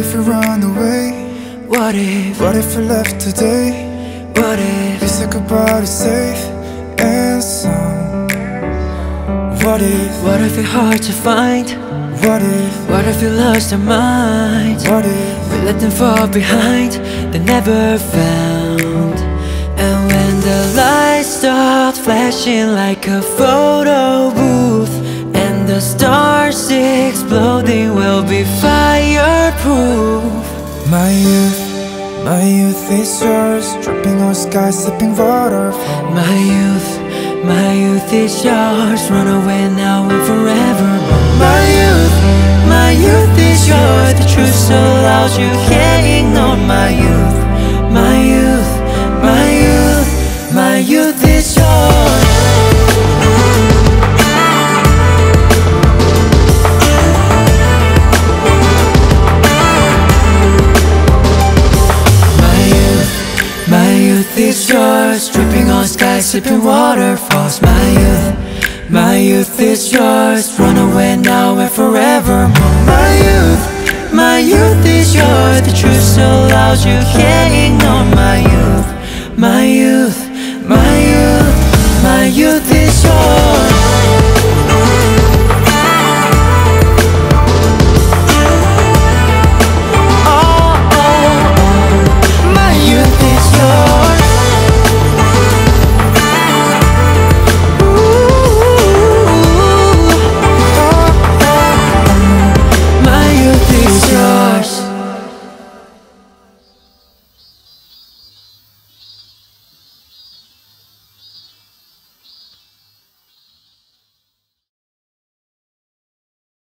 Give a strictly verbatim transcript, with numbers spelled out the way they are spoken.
if you run away? What if? What if you left today? What if? You said goodbye to safe and sound. What if? What if it's hard to find? What if? What if you lost your mind? What if? We let them fall behind, they never found. And when the lights start flashing like a photo booth, and the stars exploding will be fireproof. My youth, my youth is yours, dripping on sky, sipping water. My youth, my youth is yours, run away now and forever. My youth, my youth is yours, the truth so loud you can't ignore. My youth, my youth, my youth, my youth is yours. Is yours, dripping on sky, sipping waterfalls. My youth, my youth is yours, run away now and forevermore. My youth, my youth is yours, the truth so loud you can't ignore. My